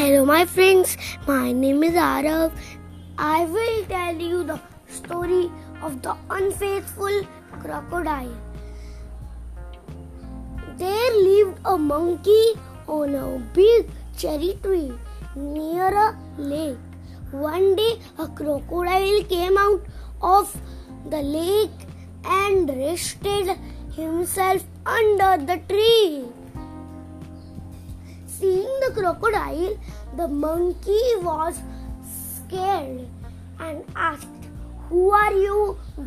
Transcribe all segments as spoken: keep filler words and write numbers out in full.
Hello my friends, my name is Arav. I will tell you the story of the unfaithful crocodile. There lived a monkey on a big cherry tree near a lake. One day a crocodile came out of the lake and rested himself under the tree. Seeing the crocodile, the monkey was scared and asked, "Who are you?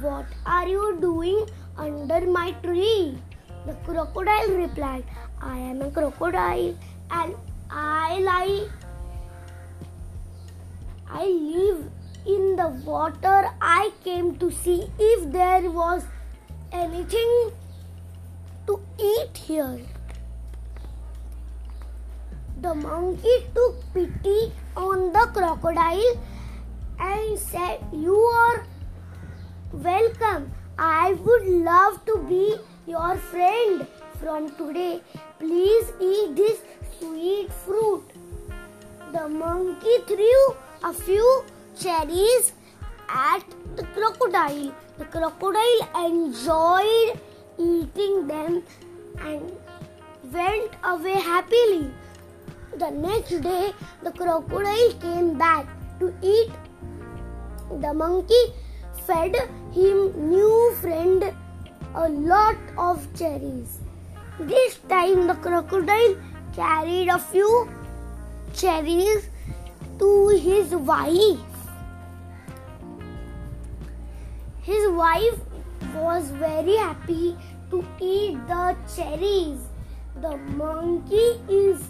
What are you doing under my tree?" The crocodile replied, "I am a crocodile and I lie. I live in the water. I came to see if there was anything to eat here." The monkey took pity on the crocodile and said, "You are welcome. I would love to be your friend from today. Please eat this sweet fruit." The monkey threw a few cherries at the crocodile. The crocodile enjoyed eating them and went away happily. The next day, the crocodile came back to eat. The monkey fed him new friend a lot of cherries. This time the crocodile carried a few cherries to his wife. His wife was very happy to eat the cherries. The monkey is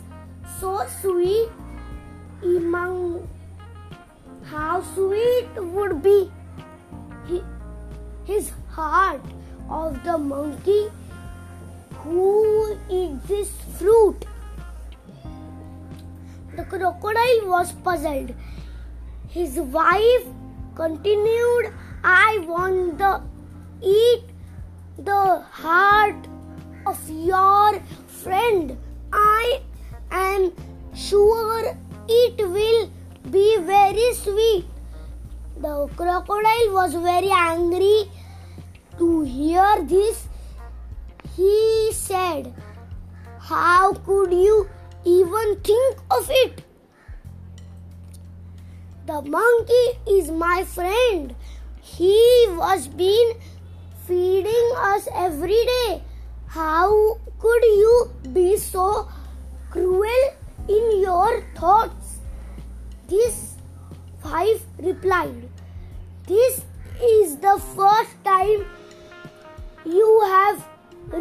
so sweet. Imagine how sweet would be his heart of the monkey who eats this fruit. The crocodile was puzzled. His wife continued, "I want to eat the heart of your friend. I am sure it will be very sweet." The crocodile was very angry to hear this. He said, "How could you even think of it? The monkey is my friend. He was been feeding us every day. How could you be so cruel in your thoughts?" This wife replied, "This is the first time you have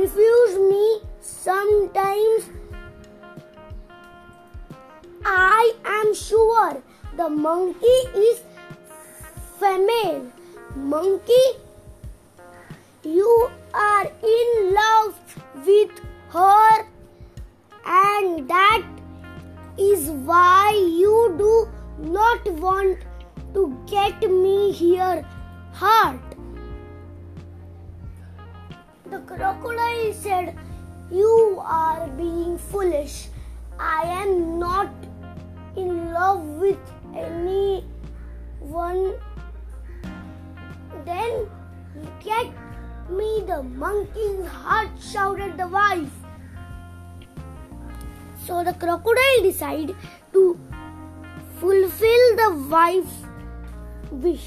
refused me. Sometimes I am sure the monkey is female. Monkey, you are in love with her, and that is why you do not want to get me here hurt." The crocodile said, "You are being foolish. I am not in love with anyone." "Then get me the monkey's heart," shouted the wife. So the crocodile decided to fulfill the wife's wish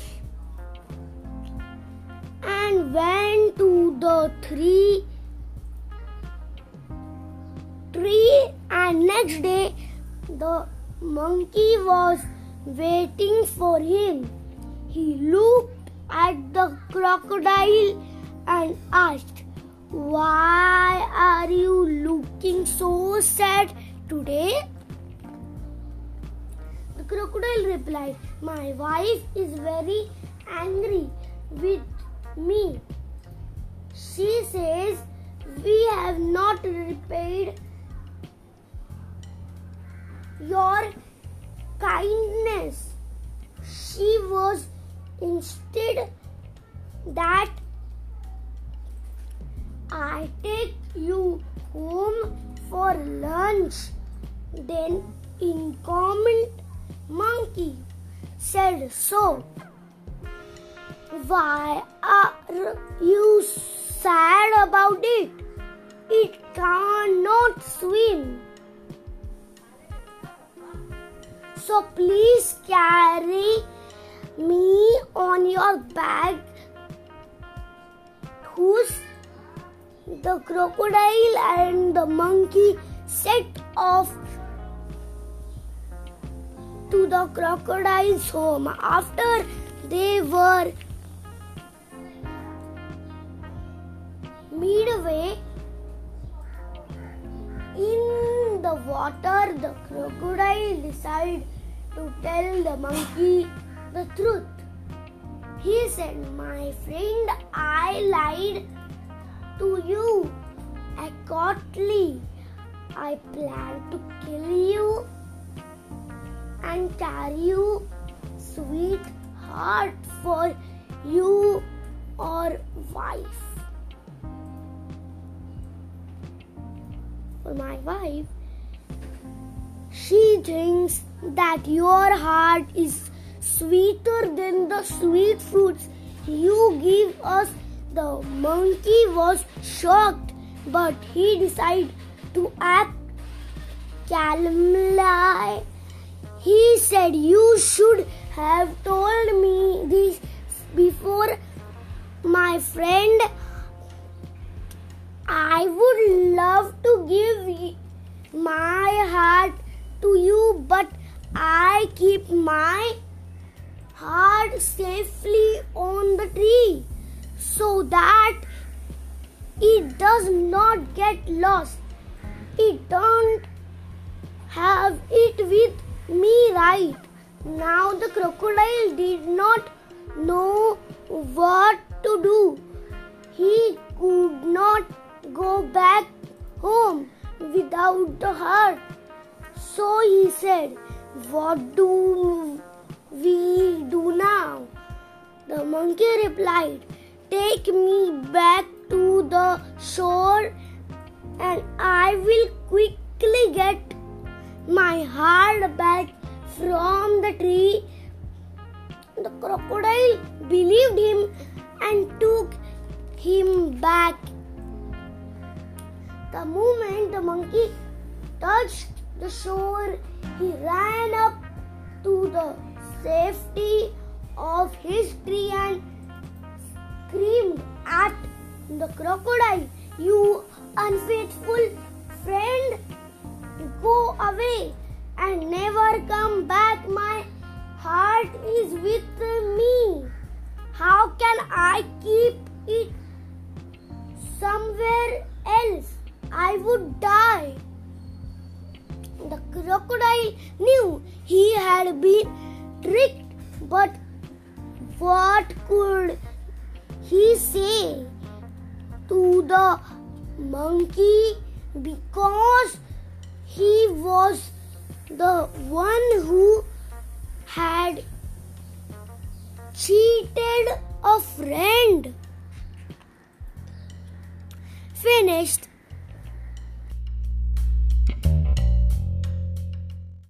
and went to the tree tree and next day the monkey was waiting for him. He looked at the crocodile and asked, "Why are you looking so sad today?" The crocodile replied, "My wife is very angry with me. She says we have not repaid your kindness. She was instead that I take you home for lunch, then incumbent monkey said so. Why are you sad about it? It cannot swim. So please carry me on your back. Who's the crocodile and the monkey set off to the crocodile's home. After they were midway in the water, the crocodile decided to tell the monkey the truth. He said, "My friend, I lied to you acutely. I planned to kill you and carry you, sweetheart, for you or wife. For my wife, she thinks that your heart is sweeter than the sweet fruits you give us." The monkey was shocked, but he decided to act calmly. He said, "You should have told me this before, my friend. I would love to give my heart to you, but I keep my heart safely on the tree so that it does not get lost. It don't have it with me right now." The crocodile did not know what to do. He could not go back home without the heart. So he said, "What do we do now?" The monkey replied, "Take me back to the shore and I will quickly get my heart back from the tree." The crocodile believed him and took him back. The moment the monkey touched the shore, he ran up to the safety of his tree and screamed at the crocodile, "You unfaithful friend, go away and never come back. My heart is with me. How can I keep it somewhere else? I would die." The crocodile knew he had been tricked, but what could he say to the monkey, because he was the one who had cheated a friend. Finished.